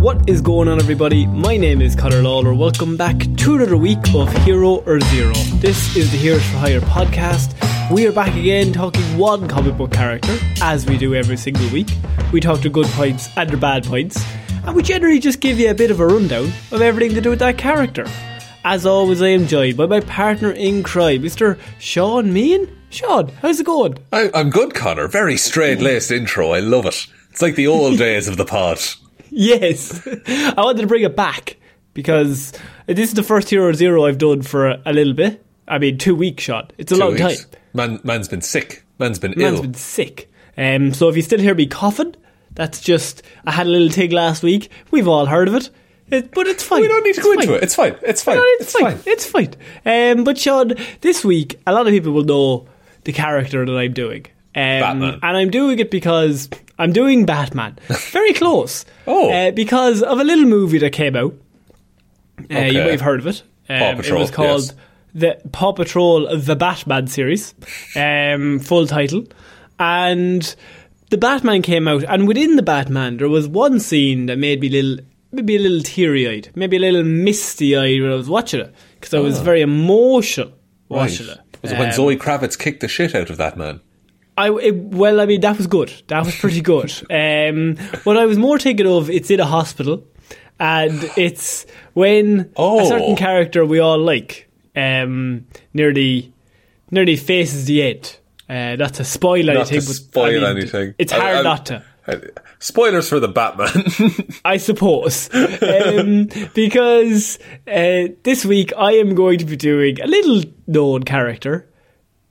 What is going on, everybody? My name is Connor Lawler. Welcome back to another week of Hero or Zero. This is the Heroes for Hire podcast. We are back again talking one comic book character, as we do every single week. We talk the good points and the bad points, and we generally just give you a bit of a rundown of everything to do with that character. As always, I am joined by my partner in crime, Mr. Shaun Meighan. Shaun, how's it going? I'm good, Connor. Very straight-laced intro. I love it. It's like the old days of the pod. Yes, I wanted to bring it back because this is the first Hero Zero I've done for a little bit. I mean, 2 weeks, Shot. It's a long time. Man's been sick. Man's ill. Man's been sick. So if you still hear me coughing, that's just, I had a little thing last week. We've all heard of it. But it's fine. We don't need to go into it. It's fine. But Sean, this week, a lot of people will know the character that I'm doing. Batman. And I'm doing it because I'm doing Batman. Very close. Because of a little movie that came out. You might have heard of it. Paw Patrol. It was called the Paw Patrol, The Batman series. Full title. And The Batman came out. And within The Batman, there was one scene that made me a little teary-eyed. Maybe a little misty-eyed when I was watching it. Because I was very emotional watching it. Was it when Zoe Kravitz kicked the shit out of that man? That was good. That was pretty good. What I was more thinking of, it's in a hospital, and it's when a certain character we all like nearly faces the end. Not to spoil anything. Not to spoil anything. It's hard not to. Spoilers for the Batman. I suppose. Because this week I am going to be doing a little known character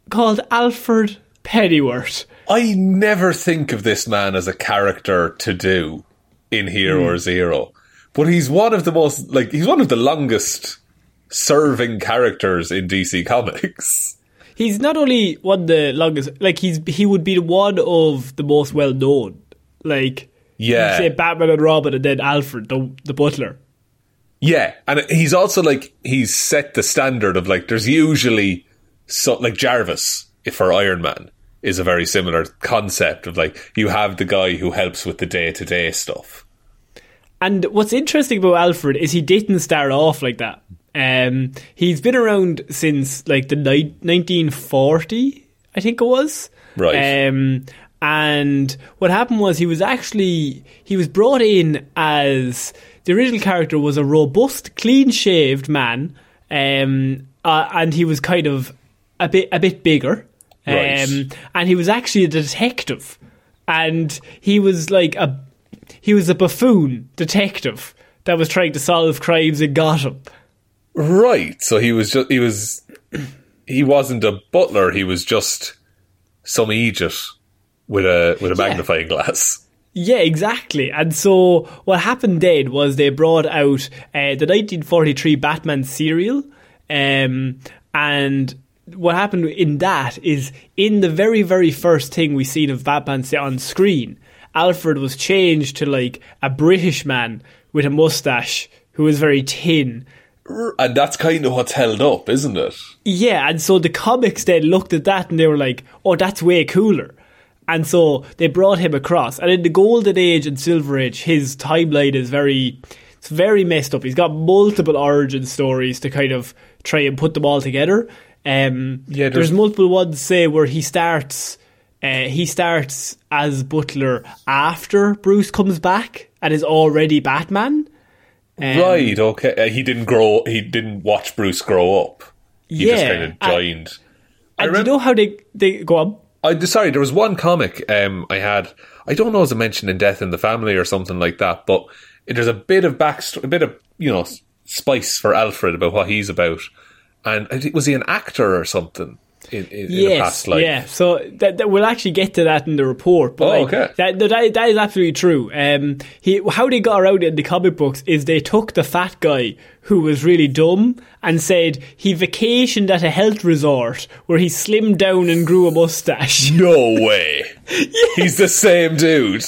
called Alfred Pennyworth. I never think of this man as a character to do in Hero or Zero, but he's one of the most, he's one of the longest serving characters in DC Comics. He's not only one of the longest, he would be one of the most well known. You say Batman and Robin, and then Alfred, the butler. Yeah, and he's also he's set the standard of there's usually Jarvis. For Iron Man is a very similar concept of you have the guy who helps with the day-to-day stuff. And what's interesting about Alfred is he didn't start off like that. He's been around since the 1940, I think it was. Right. And what happened was he was brought in as the original character was a robust, clean-shaved man, and he was kind of a bit bigger. Right. And he was actually a detective, and he was a buffoon detective that was trying to solve crimes in Gotham. Right. So he wasn't a butler. He was just some idiot with a magnifying glass. Yeah, exactly. And so what happened then was they brought out the 1943 Batman serial, and what happened in that is in the very, very first thing we seen of Batman on screen, Alfred was changed to like a British man with a mustache who was very thin. And that's kind of what's held up, isn't it? Yeah, and so the comics then looked at that and they were like, oh, that's way cooler. And so they brought him across. And in the Golden Age and Silver Age, his timeline is very... It's very messed up. He's got multiple origin stories to kind of try and put them all together. There's multiple ones, say, where he starts as Butler after Bruce comes back and is already Batman. Right, okay. He didn't watch Bruce grow up. He just kind of joined. And do you know how they go on? There was one comic I had. I don't know if it was mentioned in Death in the Family or something like that, but... There's a bit of backstory, a bit of, spice for Alfred about what he's about. And was he an actor or something in a past life? Yeah, so that we'll actually get to that in the report. But okay. That is absolutely true. How they got around it in the comic books is they took the fat guy who was really dumb and said he vacationed at a health resort where he slimmed down and grew a mustache. No way. Yes. He's the same dude.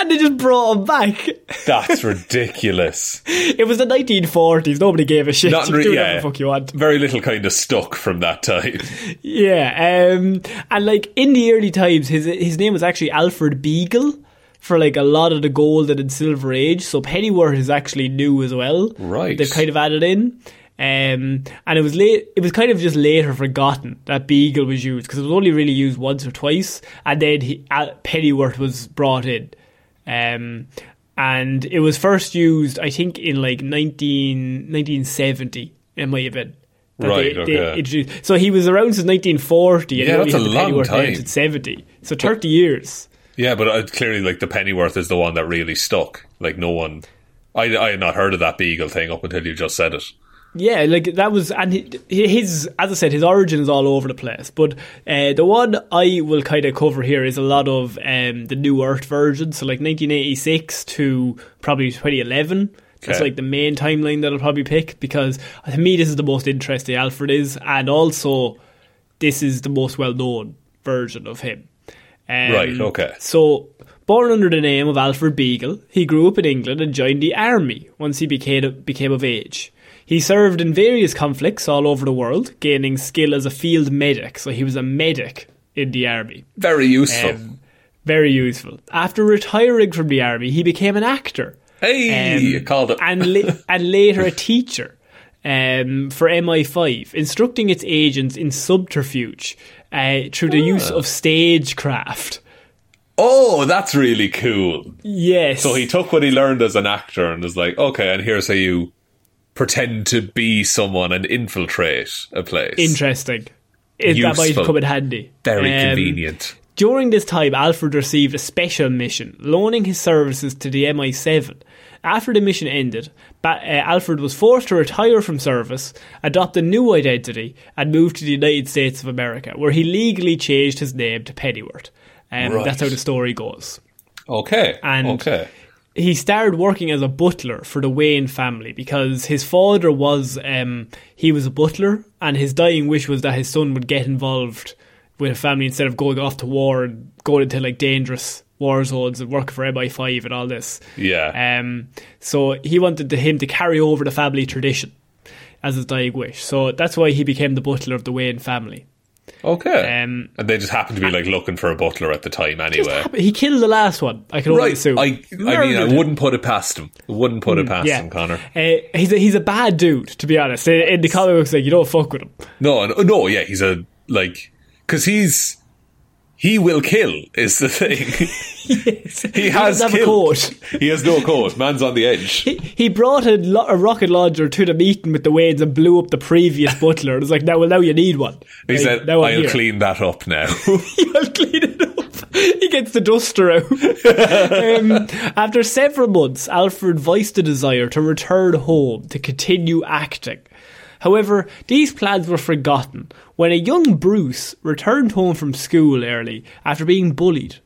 And they just brought him back. That's ridiculous. It was the 1940s. Nobody gave a shit. You do whatever the fuck you want. Very little kind of stuck from that time. Yeah. And like in the early times, his name was actually Alfred Beagle. For like a lot of the Golden and Silver Age, so Pennyworth is actually new as well. Right, they've kind of added in, and it was kind of just later forgotten that Beagle was used because it was only really used once or twice, and then Pennyworth was brought in, and it was first used, I think, in like 1970. It might have been. So he was around since 1940, and that's a long time. Since 70, so 30 years. Yeah, but clearly, like, the Pennyworth is the one that really stuck. Like, no one... I had not heard of that Beagle thing up until you just said it. Yeah, like, that was... And his, as I said, his origin is all over the place. But the one I will kind of cover here is a lot of the New Earth version. So, like, 1986 to probably 2011. That's, like, the main timeline that I'll probably pick. Because, to me, this is the most interesting Alfred is. And also, this is the most well-known version of him. Right, okay. So, born under the name of Alfred Beagle, he grew up in England and joined the army once he became of age. He served in various conflicts all over the world, gaining skill as a field medic. So he was a medic in the army. Very useful. Very useful. After retiring from the army, he became an actor. Hey, you called it. and later a teacher for MI5, instructing its agents in subterfuge. Through the use of stagecraft. Oh, that's really cool. Yes. So he took what he learned as an actor and was like, okay, and here's how you pretend to be someone and infiltrate a place. Interesting. Useful. That might come in handy. Very convenient. During this time, Alfred received a special mission, loaning his services to the MI7. After the mission ended, Alfred was forced to retire from service, adopt a new identity, and move to the United States of America, where he legally changed his name to Pennyworth. That's how the story goes. Okay. He started working as a butler for the Wayne family because his father was he was a butler, and his dying wish was that his son would get involved with a family instead of going off to war and going into like dangerous war zones and work for MI5 and all this. Yeah. So he wanted him to carry over the family tradition as his dying wish. So that's why he became the butler of the Wayne family. Okay. And they just happened to be like looking for a butler at the time anyway. He killed the last one, I can only assume. I wouldn't put it past him. Him, Connor. He's a bad dude, to be honest. In the comic books, like, you don't fuck with him. No, yeah, he's a, like... Because he will kill, is the thing. Yes. He doesn't have a coat. He has no coat. Man's on the edge. He brought a rocket launcher to the meeting with the Waynes and blew up the previous butler. And was like, now you need one. He said, I'll clean that up now. You'll clean it up. He gets the duster out. After several months, Alfred voiced a desire to return home to continue acting. However, these plans were forgotten when a young Bruce returned home from school early after being bullied.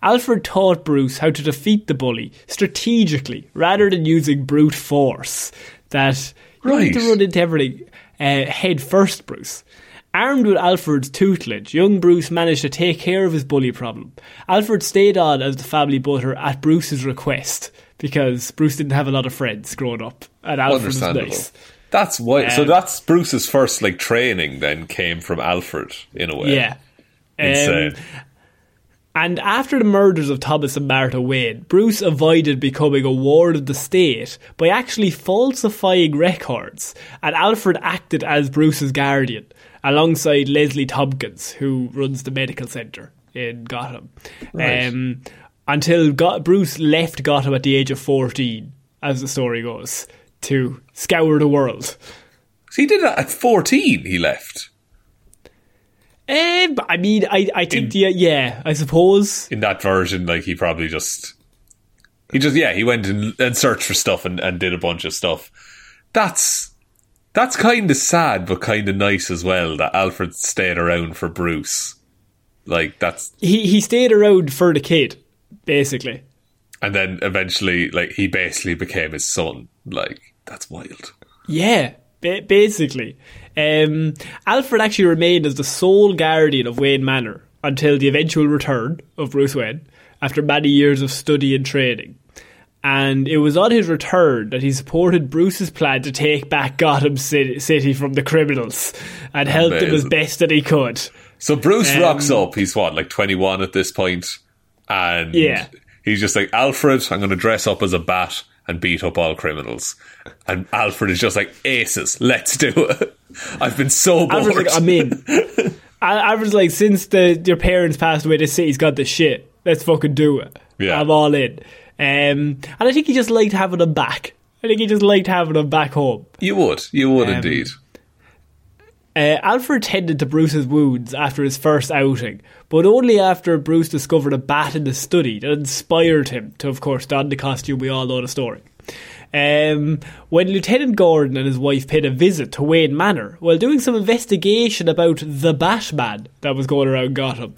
Alfred taught Bruce how to defeat the bully strategically rather than using brute force. That you need to run into everything head first, Bruce. Armed with Alfred's tutelage, young Bruce managed to take care of his bully problem. Alfred stayed on as the family butler at Bruce's request, because Bruce didn't have a lot of friends growing up, and Alfred was nice. That's why. So that's Bruce's first like training then came from Alfred, in a way. Yeah. Insane. And after the murders of Thomas and Martha Wayne, Bruce avoided becoming a ward of the state by actually falsifying records, and Alfred acted as Bruce's guardian, alongside Leslie Tompkins, who runs the medical centre in Gotham. Right. Until Bruce left Gotham at the age of 14, as the story goes, to scour the world. So he did that at 14, he left. I mean, I think, I suppose. In that version, like, he probably just... He went and searched for stuff and did a bunch of stuff. That's kind of sad, but kind of nice as well, that Alfred stayed around for Bruce. Like, that's... He stayed around for the kid, basically. And then eventually, like, he basically became his son. Like, that's wild. Yeah, basically. Alfred actually remained as the sole guardian of Wayne Manor until the eventual return of Bruce Wayne after many years of study and training. And it was on his return that he supported Bruce's plan to take back Gotham City from the criminals and helped him as best that he could. So Bruce rocks up. He's what, like 21 at this point? And he's just like, Alfred, I'm going to dress up as a bat and beat up all criminals. And Alfred is just like, aces, let's do it. I've been so bored. Alfred's like, I'm in. Alfred's like, since your parents passed away, this city's got the shit. Let's fucking do it. Yeah. I'm all in. And I think he just liked having him back. I think he just liked having him back home. You would indeed. Alfred tended to Bruce's wounds after his first outing, but only after Bruce discovered a bat in the study that inspired him to, of course, don the costume. We all know the story. When Lieutenant Gordon and his wife paid a visit to Wayne Manor while doing some investigation about the Batman that was going around Gotham,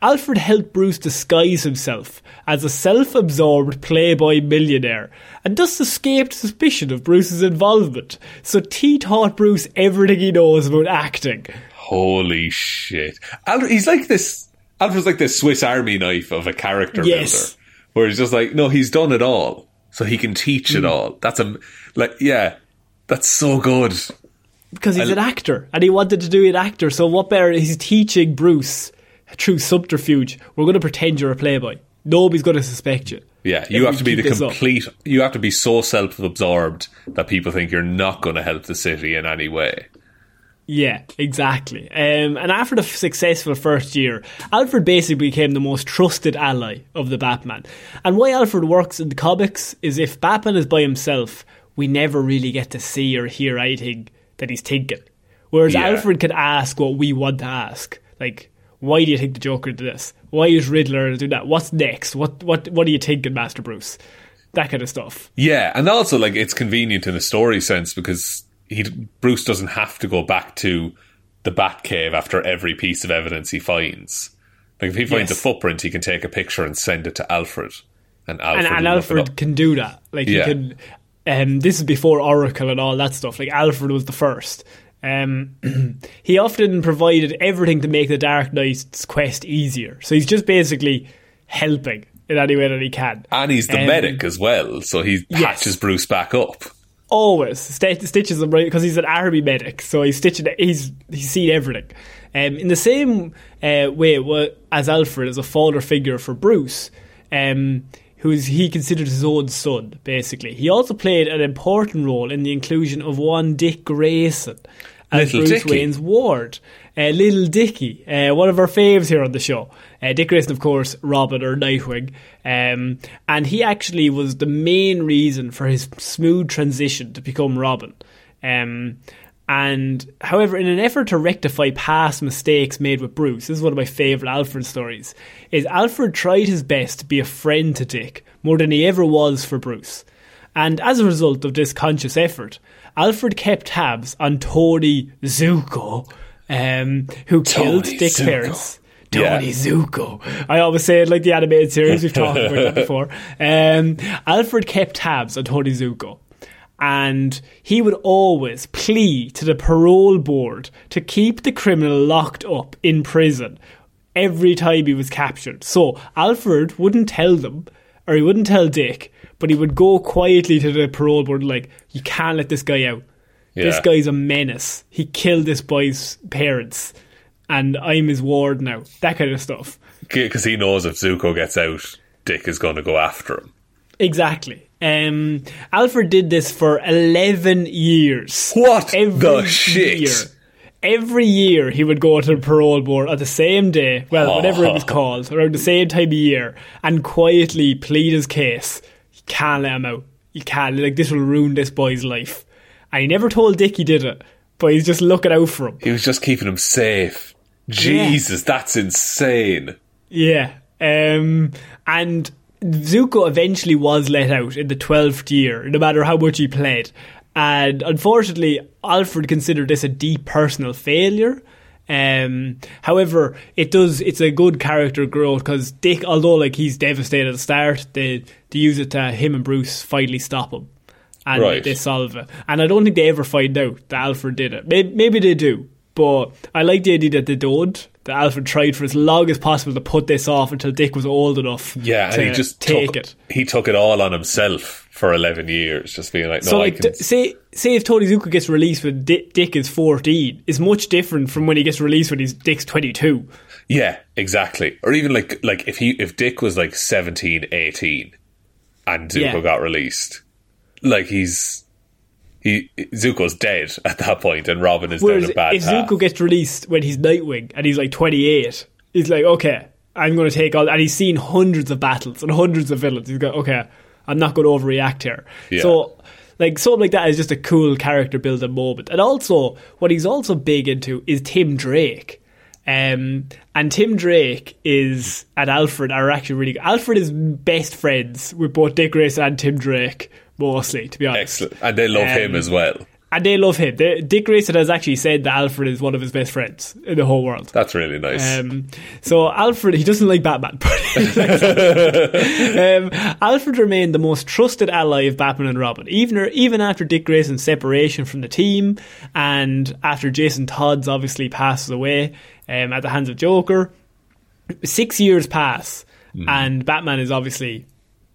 Alfred helped Bruce disguise himself as a self-absorbed playboy millionaire and thus escaped suspicion of Bruce's involvement. So T taught Bruce everything he knows about acting. Holy shit. Alfred's like this Swiss Army knife of a character builder, where he's just like, no, he's done it all. So he can teach it all. That's so good. Because he's an actor, and he wanted to do an actor. So what better? He's teaching Bruce through subterfuge. We're going to pretend you're a playboy. Nobody's going to suspect you. Yeah, you have to be You have to be so self-absorbed that people think you're not going to help the city in any way. Yeah, exactly. And after the successful first year, Alfred basically became the most trusted ally of the Batman. And why Alfred works in the comics is if Batman is by himself, we never really get to see or hear anything that he's thinking. Whereas Alfred can ask what we want to ask. Like, why do you think the Joker did this? Why is Riddler doing that? What's next? What are you thinking, Master Bruce? That kind of stuff. Yeah, and also, like, it's convenient in a story sense because... Bruce doesn't have to go back to the Batcave after every piece of evidence he finds. Like if he finds a footprint, he can take a picture and send it to Alfred, and Alfred can do that. Like he can. This is before Oracle and all that stuff. Like Alfred was the first. He often provided everything to make the Dark Knight's quest easier. So he's just basically helping in any way that he can, and he's the medic as well. So he patches Bruce back up. Always stitches him right because he's an army medic, so he's stitching. He's seen everything. In the same way as Alfred is a father figure for Bruce, who he considered his own son. Basically, he also played an important role in the inclusion of one Dick Grayson as Bruce Wayne's ward. Little Dickie, one of our faves here on the show. Dick Grayson, of course, Robin or Nightwing. And he actually was the main reason for his smooth transition to become Robin. And however, in an effort to rectify past mistakes made with Bruce, this is one of my favourite Alfred stories, is Alfred tried his best to be a friend to Dick more than he ever was for Bruce. And as a result of this conscious effort, Alfred kept tabs on Tony Zucco, who killed Dick's parents. Tony Zucco. I always say it like the animated series. We've talked about that before. Alfred kept tabs on Tony Zucco. And he would always plead to the parole board to keep the criminal locked up in prison every time he was captured. So Alfred wouldn't tell them, or he wouldn't tell Dick, but he would go quietly to the parole board like, you can't let this guy out. Yeah. This guy's a menace. He killed this boy's parents and I'm his ward now. That kind of stuff. Because he knows if Zuko gets out, Dick is going to go after him. Exactly. Alfred did this for 11 years. What the shit? Every year he would go to the parole board on the same day, whatever it was called, around the same time of year, and quietly plead his case. You can't let him out. You can't. Like, this will ruin this boy's life. And he never told Dick he did it, but he's just looking out for him. He was just keeping him safe. Jesus, that's insane. Yeah. And Zuko eventually was let out in the 12th year, no matter how much he pled. And unfortunately, Alfred considered this a deep personal failure. However, it's a good character growth, because Dick, although like he's devastated at the start, they use it to him and Bruce finally stop him. And they solve it. And I don't think they ever find out that Alfred did it. Maybe they do, but I like the idea that they don't. That Alfred tried for as long as possible to put this off until Dick was old enough. Yeah, and he just took it. He took it all on himself for 11 years, just being like, no, so like, I can. Say if Tony Zucco gets released when Dick is 14, it's much different from when he gets released when he's Dick's 22. Yeah, exactly. Or even like if Dick was like 17, 18, and Zucco got released, like Zuko's dead at that point, and Robin is down a bad path. If Zuko gets released when he's Nightwing and he's like 28, he's like, okay, I'm going to take all... And he's seen hundreds of battles and hundreds of villains. He's going, okay, I'm not going to overreact here. Yeah. So like something like that is just a cool character building moment. And also, what he's also big into is Tim Drake. And Tim Drake is, and Alfred are actually really good. Alfred is best friends with both Dick Grayson and Tim Drake, mostly, to be honest. Excellent. And they love him as well. And they love him. Dick Grayson has actually said that Alfred is one of his best friends in the whole world. That's really nice. So Alfred, he doesn't like Batman, but he likes Alfred remained the most trusted ally of Batman and Robin, even after Dick Grayson's separation from the team and after Jason Todd's obviously passes away at the hands of Joker. 6 years pass and Batman is obviously...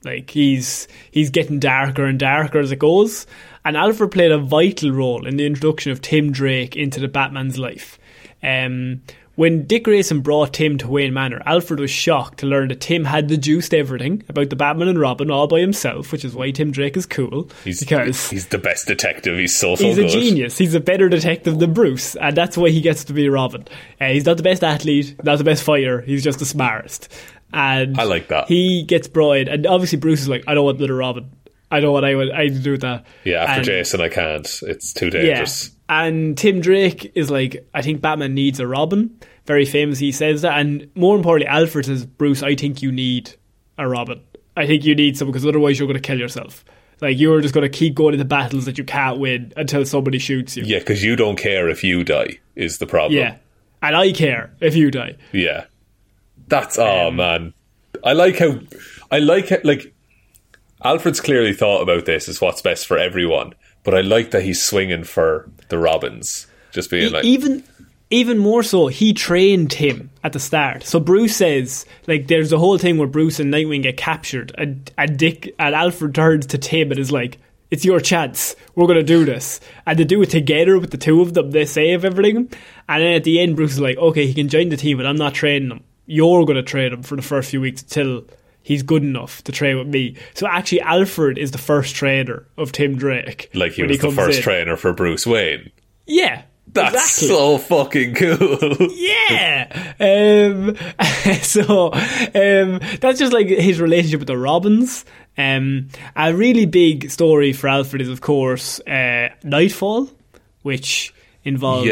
Like he's getting darker and darker as it goes, and Alfred played a vital role in the introduction of Tim Drake into the Batman's life. When Dick Grayson brought Tim to Wayne Manor, Alfred was shocked to learn that Tim had deduced everything about the Batman and Robin all by himself, which is why Tim Drake is cool. Because he's the best detective. He's so good. He's a genius. He's a better detective than Bruce, and that's why he gets to be Robin. He's not the best athlete, not the best fighter. He's just the smartest. And I like that. He gets brought in, and obviously Bruce is like, I don't want little Robin. I don't want anything to do with that. Yeah, after Jason, I can't. It's too dangerous. Yeah. And Tim Drake is like, I think Batman needs a Robin. Very famous, he says that. And more importantly, Alfred says, Bruce, I think you need a Robin. I think you need someone, because otherwise you're going to kill yourself. Like, you're just going to keep going into battles that you can't win until somebody shoots you. Yeah, because you don't care if you die, is the problem. Yeah. And I care if you die. Yeah. That's, oh man, I like how Alfred's clearly thought about this as what's best for everyone, but I like that he's swinging for the Robins, just being even more so, he trained him at the start. So Bruce says, like, there's a whole thing where Bruce and Nightwing get captured, and Dick and Alfred turns to Tim and is like, it's your chance, we're going to do this. And they do it together with the two of them, they save everything, and then at the end Bruce is like, okay, he can join the team, but I'm not training him. You're going to train him for the first few weeks till he's good enough to train with me. So actually Alfred is the first trainer of Tim Drake. Like he was the first trainer for Bruce Wayne. Yeah. That's exactly. So fucking cool. Yeah. So that's just like his relationship with the Robins. A really big story for Alfred is, of course, Nightfall, which... involves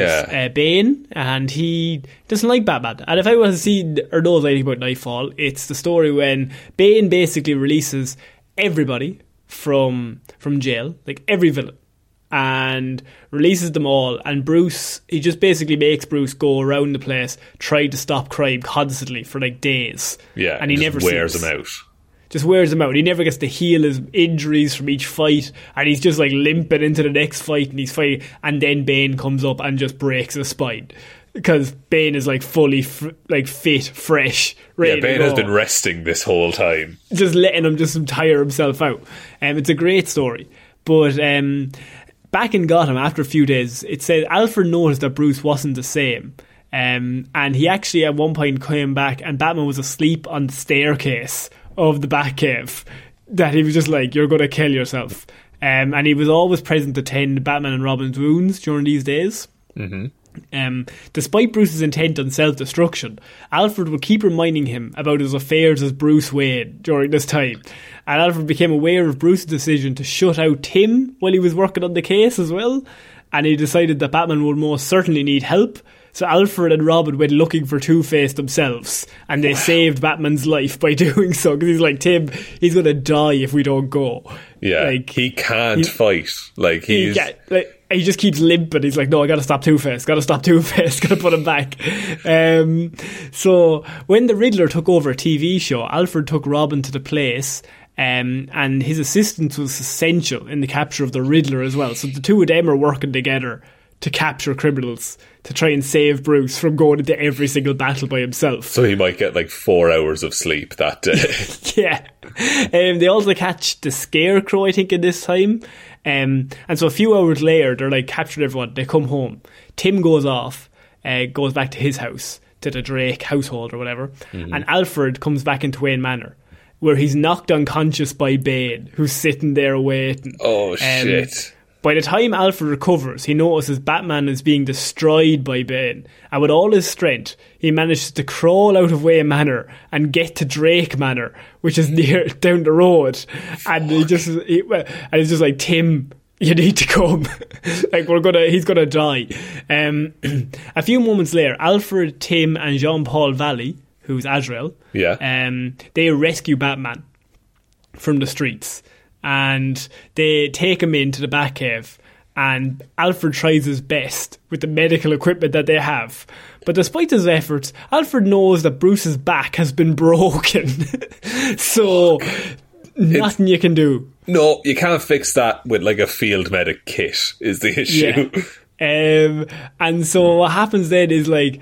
Bane, and he doesn't like Batman. And if anyone has seen or knows anything about Nightfall, it's the story when Bane basically releases everybody from jail, like every villain, and releases them all. And Bruce, he just basically makes Bruce go around the place trying to stop crime constantly for like days. Yeah, and he never wears him out. just wears him out. He never gets to heal his injuries from each fight, and he's just like limping into the next fight, and he's fighting, and then Bane comes up and just breaks his spine. Because Bane is like fully fit, fresh, ready. Yeah, Bane has been resting this whole time, just letting him just tire himself out. It's a great story, but back in Gotham, after a few days, it said Alfred noticed that Bruce wasn't the same, and he actually at one point came back, and Batman was asleep on the staircase of the Batcave. That he was just like, "You're gonna kill yourself," and he was always present to tend Batman and Robin's wounds during these days. Mm-hmm. Despite Bruce's intent on self-destruction, Alfred would keep reminding him about his affairs as Bruce Wayne during this time, and Alfred became aware of Bruce's decision to shut out Tim while he was working on the case as well, and he decided that Batman would most certainly need help, so Alfred and Robin went looking for Two-Face themselves, and they saved Batman's life by doing so, because he's like, Tim, he's going to die if we don't go. Yeah, like, he can't fight. Like, he just keeps limping. He's like, no, I gotta stop Two-Face, gotta put him back. So when the Riddler took over a TV show, Alfred took Robin to the place, and his assistance was essential in the capture of the Riddler as well. So the two of them are working together to capture criminals, to try and save Bruce from going into every single battle by himself. So he might get like 4 hours of sleep that day. Yeah. They also catch the Scarecrow, I think, in this time. And so a few hours later, they're like captured everyone. They come home. Tim goes off, goes back to his house, to the Drake household or whatever. Mm-hmm. And Alfred comes back into Wayne Manor, where he's knocked unconscious by Bane, who's sitting there waiting. Oh, shit. By the time Alfred recovers, he notices Batman is being destroyed by Bane, and with all his strength, he manages to crawl out of Wayne Manor and get to Drake Manor, which is near down the road. And he's just like, Tim, you need to come. Like, he's gonna die. A few moments later, Alfred, Tim, and Jean-Paul Valley, who's Azrael, they rescue Batman from the streets. And they take him into the Batcave, and Alfred tries his best with the medical equipment that they have. But despite his efforts, Alfred knows that Bruce's back has been broken. So nothing you can do. No, you can't fix that with like a field medic kit is the issue. Yeah. And so what happens then is like...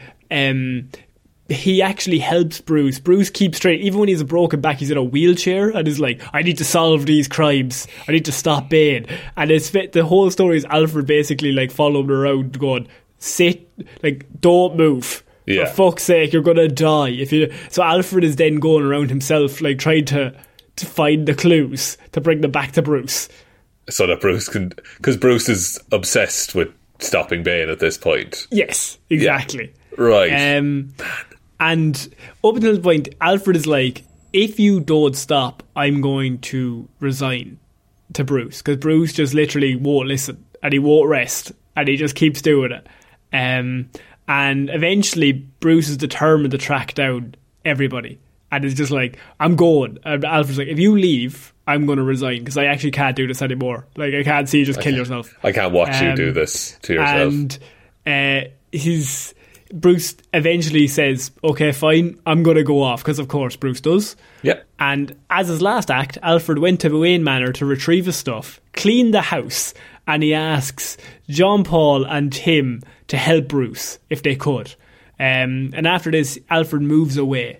he actually helps Bruce. Bruce keeps straight. Even when he's a broken back, he's in a wheelchair and is like, I need to solve these crimes. I need to stop Bane. And the whole story is Alfred basically like following around going, sit, like, don't move. Yeah. For fuck's sake, you're going to die. So Alfred is then going around himself, like trying to find the clues to bring them back to Bruce. So that Bruce can, because Bruce is obsessed with stopping Bane at this point. Yes, exactly. Yeah. Right. And up until the point, Alfred is like, if you don't stop, I'm going to resign to Bruce. Because Bruce just literally won't listen and he won't rest and he just keeps doing it. And eventually, Bruce is determined to track down everybody. And it's just like, I'm going. And Alfred's like, if you leave, I'm going to resign because I actually can't do this anymore. Like, I can't see you just kill yourself. I can't watch you do this to yourself. And Bruce eventually says, okay, fine, I'm going to go off, because of course Bruce does. Yep. And as his last act, Alfred went to Wayne Manor to retrieve his stuff, clean the house, and he asks Jean-Paul and Tim to help Bruce if they could. And after this, Alfred moves away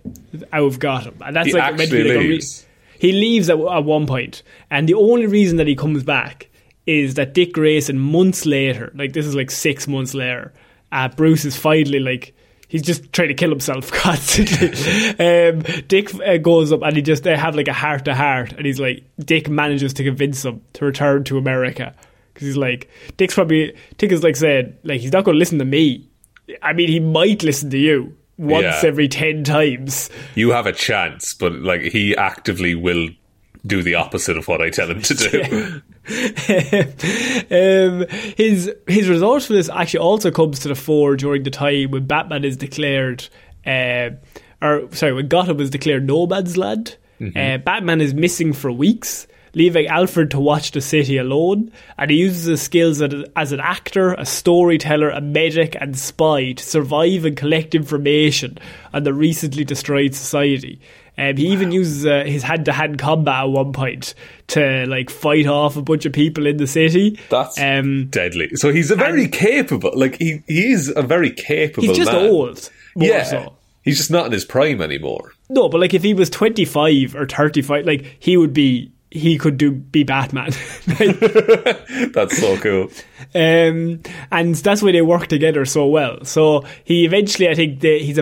out of Gotham. And that's like meant to be like he leaves at one point, and the only reason that he comes back is that Dick Grayson, months later, like this is like 6 months later, Bruce is finally like, he's just trying to kill himself constantly. Dick goes up and they have like a heart to heart, and he's like, Dick manages to convince him to return to America, because he's like, Dick is like saying, like, he's not going to listen to me. I mean, he might listen to you once every 10 times. You have a chance, but like, he actively will do the opposite of what I tell him to do. His resourcefulness actually also comes to the fore during the time when Batman is declared, when Gotham is declared no man's land. Mm-hmm. Batman is missing for weeks. leaving Alfred to watch the city alone, and he uses his skills as an actor, a storyteller, a medic and spy to survive and collect information on the recently destroyed society. He even uses his hand-to-hand combat at one point to like fight off a bunch of people in the city. That's deadly. So he's a very capable, like he is a very capable man. He's just old, more so. He's just not in his prime anymore. No, but like if he was 25 or 35, like he could be Batman. Like, that's so cool. And that's why they work together so well. So he eventually, I think, he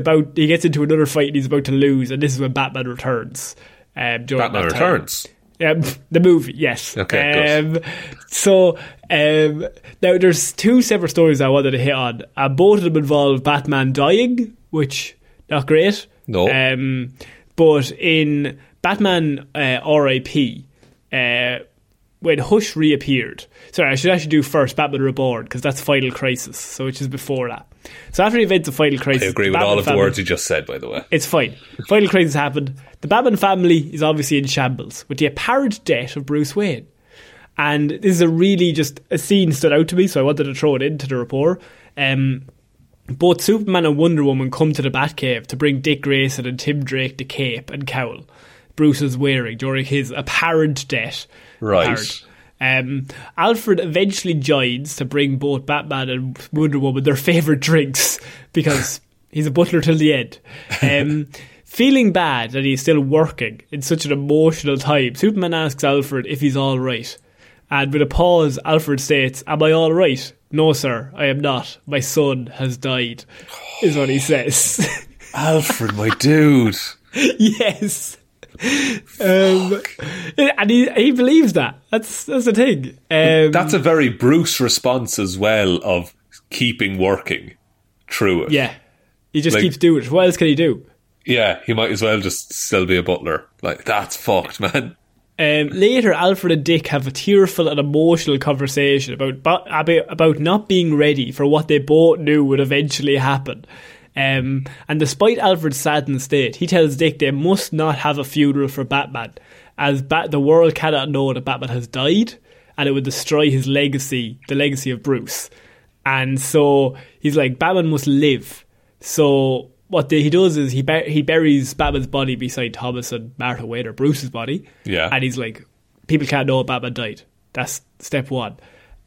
gets into another fight and he's about to lose, and this is when Batman returns. Batman returns. The movie, yes. Okay, good. So now there's two separate stories I wanted to hit on. Both of them involve Batman dying, which. Not great. No. But in Batman R.I.P., when Hush reappeared... Sorry, I should actually do first Batman Reborn, because that's Final Crisis, so which is before that. So after the events of Final Crisis... I agree with all of the words you just said, by the way. It's fine. Final Crisis happened. The Batman family is obviously in shambles, with the apparent death of Bruce Wayne. And this is a scene stood out to me, so I wanted to throw it into the report. Both Superman and Wonder Woman come to the Batcave to bring Dick Grayson and Tim Drake the cape and cowl Bruce is wearing during his apparent death. Right. Alfred eventually joins to bring both Batman and Wonder Woman their favourite drinks because he's a butler till the end. Feeling bad that he's still working in such an emotional time, Superman asks Alfred if he's all right. And with a pause, Alfred states, "Am I all right?" "No, sir, I am not. My son has died," is what he says. Alfred, my dude. Yes. And he believes that. That's the thing. That's a very Bruce response as well, of keeping working through it. Yeah. He just keeps doing it. What else can he do? Yeah, he might as well just still be a butler. Like, that's fucked, man. Later, Alfred and Dick have a tearful and emotional conversation about not being ready for what they both knew would eventually happen. And despite Alfred's saddened state, he tells Dick they must not have a funeral for Batman, as the world cannot know that Batman has died, and it would destroy his legacy, the legacy of Bruce. And so he's like, Batman must live. So what he does is he buries Batman's body beside Thomas and Martha Wayne, or Bruce's body. Yeah. And he's like, people can't know Batman died. That's step one.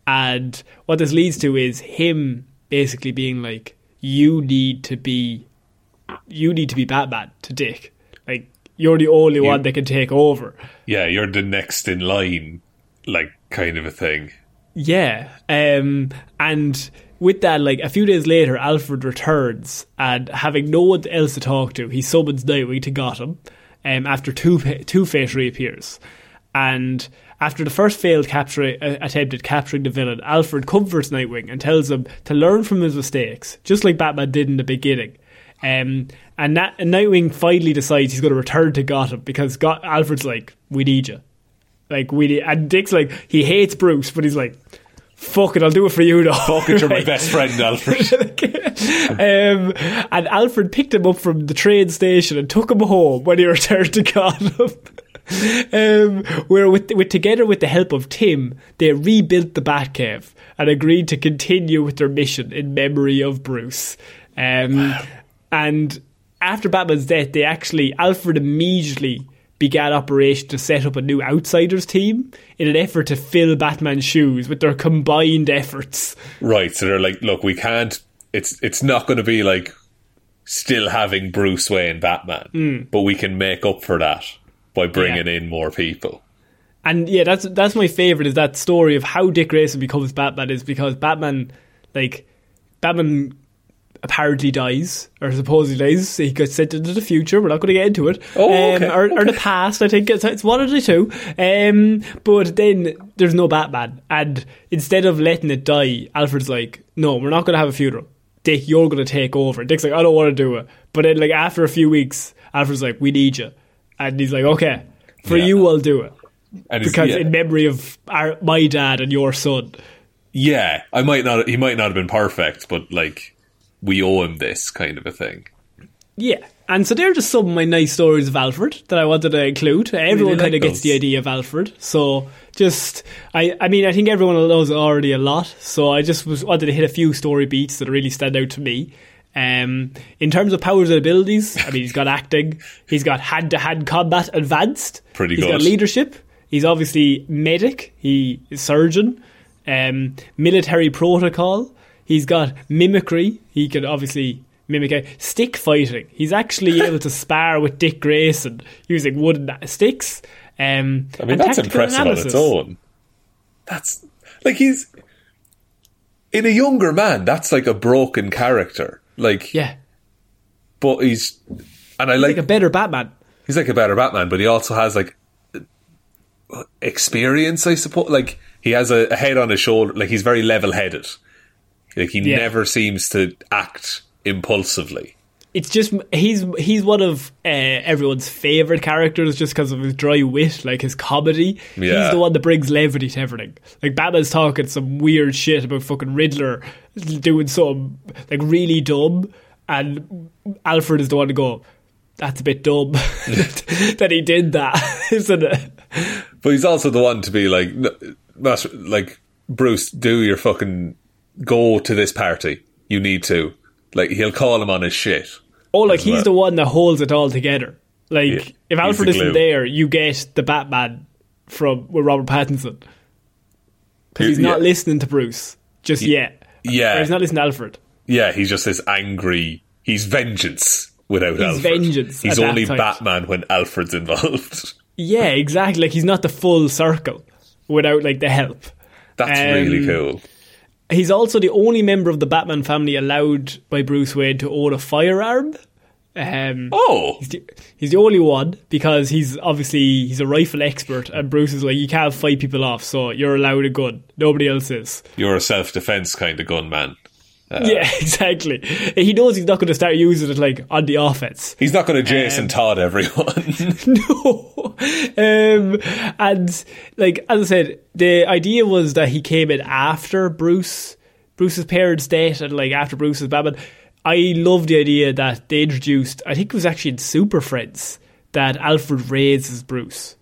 And what this leads to is him basically being like, you need to be Batman to Dick. Like, you're the only one that can take over. Yeah, you're the next in line, like, kind of a thing. Yeah. And with that, like, a few days later, Alfred returns, and having no one else to talk to, he summons Nightwing to Gotham after Two-Face reappears. And after the first failed attempt at capturing the villain, Alfred comforts Nightwing and tells him to learn from his mistakes, just like Batman did in the beginning. And Nightwing finally decides he's going to return to Gotham, because Alfred's like, we need you. Like, and Dick's like, he hates Bruce, but he's like, fuck it, I'll do it for you though. Fuck it, you're my best friend, Alfred. And Alfred picked him up from the train station and took him home when he returned to Gotham. Where together with the help of Tim, they rebuilt the Batcave and agreed to continue with their mission in memory of Bruce. And after Batman's death, Alfred immediately began operation to set up a new Outsiders team in an effort to fill Batman's shoes with their combined efforts. Right, so they're like, look, we can't... It's not going to be like still having Bruce Wayne Batman, but we can make up for that by bringing in more people. And yeah, that's my favourite, is that story of how Dick Grayson becomes Batman, is because Batman apparently dies, or supposedly dies. So he gets sent into the future. We're not going to get into it. Or the past, I think. It's one of the two. But then there's no Batman. And instead of letting it die, Alfred's like, no, we're not going to have a funeral. Dick, you're going to take over. Dick's like, I don't want to do it. But then, like, after a few weeks, Alfred's like, we need you. And he's like, okay, for you, I'll do it. And because in memory of my dad and your son. Yeah, he might not have been perfect, but like... we owe him this kind of a thing. Yeah. And so they're just some of my nice stories of Alfred that I wanted to include. Everyone kind of gets the idea of Alfred. So just, I mean, I think everyone knows already a lot. So I just wanted to hit a few story beats that really stand out to me. In terms of powers and abilities, I mean, he's got acting. He's got hand-to-hand combat advanced. Pretty good. He's got leadership. He's obviously medic. He is surgeon. Military protocol. He's got mimicry. He can obviously... mimic stick fighting. He's actually able to spar with Dick Grayson using wooden sticks. I mean, that's impressive analysis. On its own. That's like he's in a younger man. That's like a broken character. Like yeah, but he's and I he's like a better Batman. He's like a better Batman, but he also has like experience. I suppose like he has a head on his shoulder. Like he's very level-headed. Like he never seems to act impulsively. It's just he's one of everyone's favourite characters just because of his dry wit, like his comedy. Yeah. He's the one that brings levity to everything. Like Batman's talking some weird shit about fucking Riddler doing something like really dumb, and Alfred is the one to go, that's a bit dumb that he did that, isn't it? But he's also the one to be like, like Bruce, do your fucking go to this party. You need to. Like, he'll call him on his shit. Oh, like, he's the one that holds it all together. Like, if Alfred isn't there, you get the Batman from with Robert Pattinson. Because he's not listening to Bruce just yet. Yeah. Or he's not listening to Alfred. Yeah, he's just this angry... He's vengeance without Alfred. He's vengeance. He's only Batman when Alfred's involved. Yeah, exactly. Like, he's not the full circle without, like, the help. That's really cool. He's also the only member of the Batman family allowed by Bruce Wayne to own a firearm. He's the only one because he's a rifle expert, and Bruce is like, you can't fight people off, so you're allowed a gun. Nobody else is. You're a self-defense kind of gun man. Yeah, exactly. He knows he's not going to start using it like on the offense. He's not going to Jason Todd everyone. No. And like as I said, the idea was that he came in after Bruce's parents' death and like after Bruce's Batman. I love the idea that they introduced, I think it was actually in Super Friends, that Alfred raises Bruce.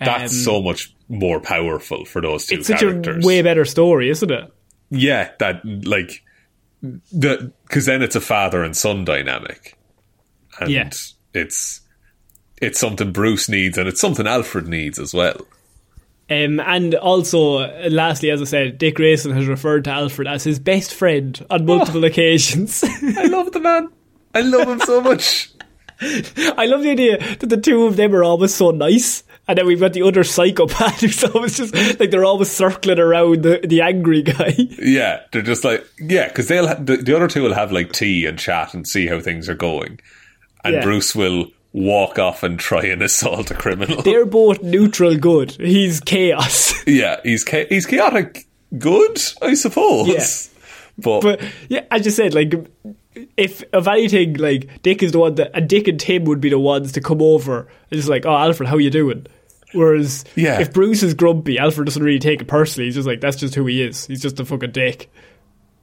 That's so much more powerful for those two characters. It's such a way better story, isn't it? Yeah, that like... Because then it's a father and son dynamic, and it's something Bruce needs, and it's something Alfred needs as well. And also, lastly, as I said, Dick Grayson has referred to Alfred as his best friend on multiple occasions. I love the man. I love him so much. I love the idea that the two of them are always so nice. And then we've got the other psychopath who's always just like they're always circling around the angry guy. Yeah, they're just like because they'll the other two will have like tea and chat and see how things are going, and Bruce will walk off and try and assault a criminal. They're both neutral good. He's chaos. Yeah, he's chaotic good, I suppose. Yeah. But yeah, as you said, like if anything, like Dick is the one that, and Dick and Tim would be the ones to come over and just like, oh Alfred, how you doing? Whereas if Bruce is grumpy, Alfred doesn't really take it personally. He's just like, that's just who he is. He's just a fucking dick.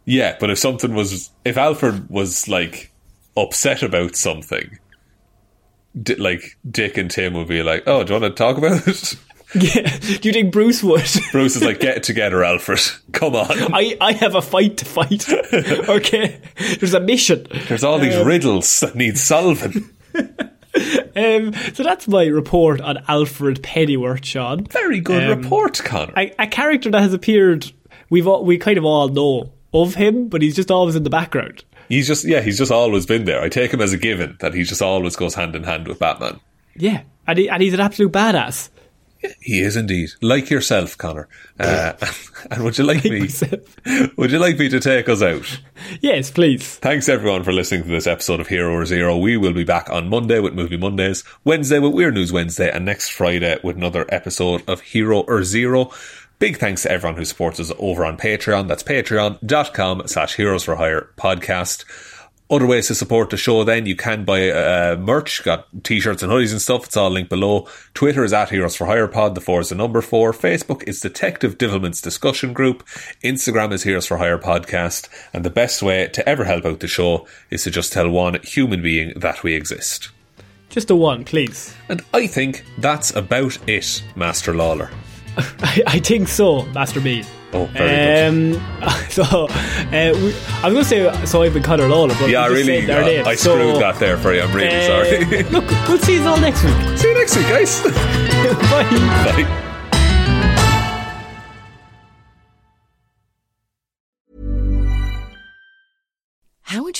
Yeah, but if Alfred was like upset about something, like Dick and Tim would be like, oh, do you want to talk about it? Yeah, do you think Bruce would? Bruce is like, get it together, Alfred. Come on. I have a fight to fight. Okay, there's a mission. There's all these riddles that need solving. So that's my report on Alfred Pennyworth, Sean. Very good report, Connor. A character that has appeared, we kind of all know of him, but he's just always in the background. He's just always been there. I take him as a given that he just always goes hand in hand with Batman. Yeah, and he's an absolute badass. Yeah, he is indeed. Like yourself, Connor. And would you like me to take us out? Yes, please. Thanks everyone for listening to this episode of Hero or Zero. We will be back on Monday with Movie Mondays, Wednesday with Weird News Wednesday, and next Friday with another episode of Hero or Zero. Big thanks to everyone who supports us over on Patreon. That's patreon.com/Heroes for Hire podcast. other ways to support the show then. You can buy merch, got t-shirts and hoodies and stuff. It's all linked below. Twitter is at Heroes for Hire Pod, the 4 is the number 4. Facebook is Detective Divilment's discussion group. Instagram is Heroes for Hire Podcast. And the best way to ever help out the show is to just tell one human being that we exist. Just a one, please. And I think that's about it, Master Lawler. I think so, Master Mead. Oh, very good. I was going to say, so I've been Connor Lawler, but yeah, I really, I screwed that there for you. I'm really sorry. Look, we'll see you all next week. See you next week, guys. Bye. Bye. How would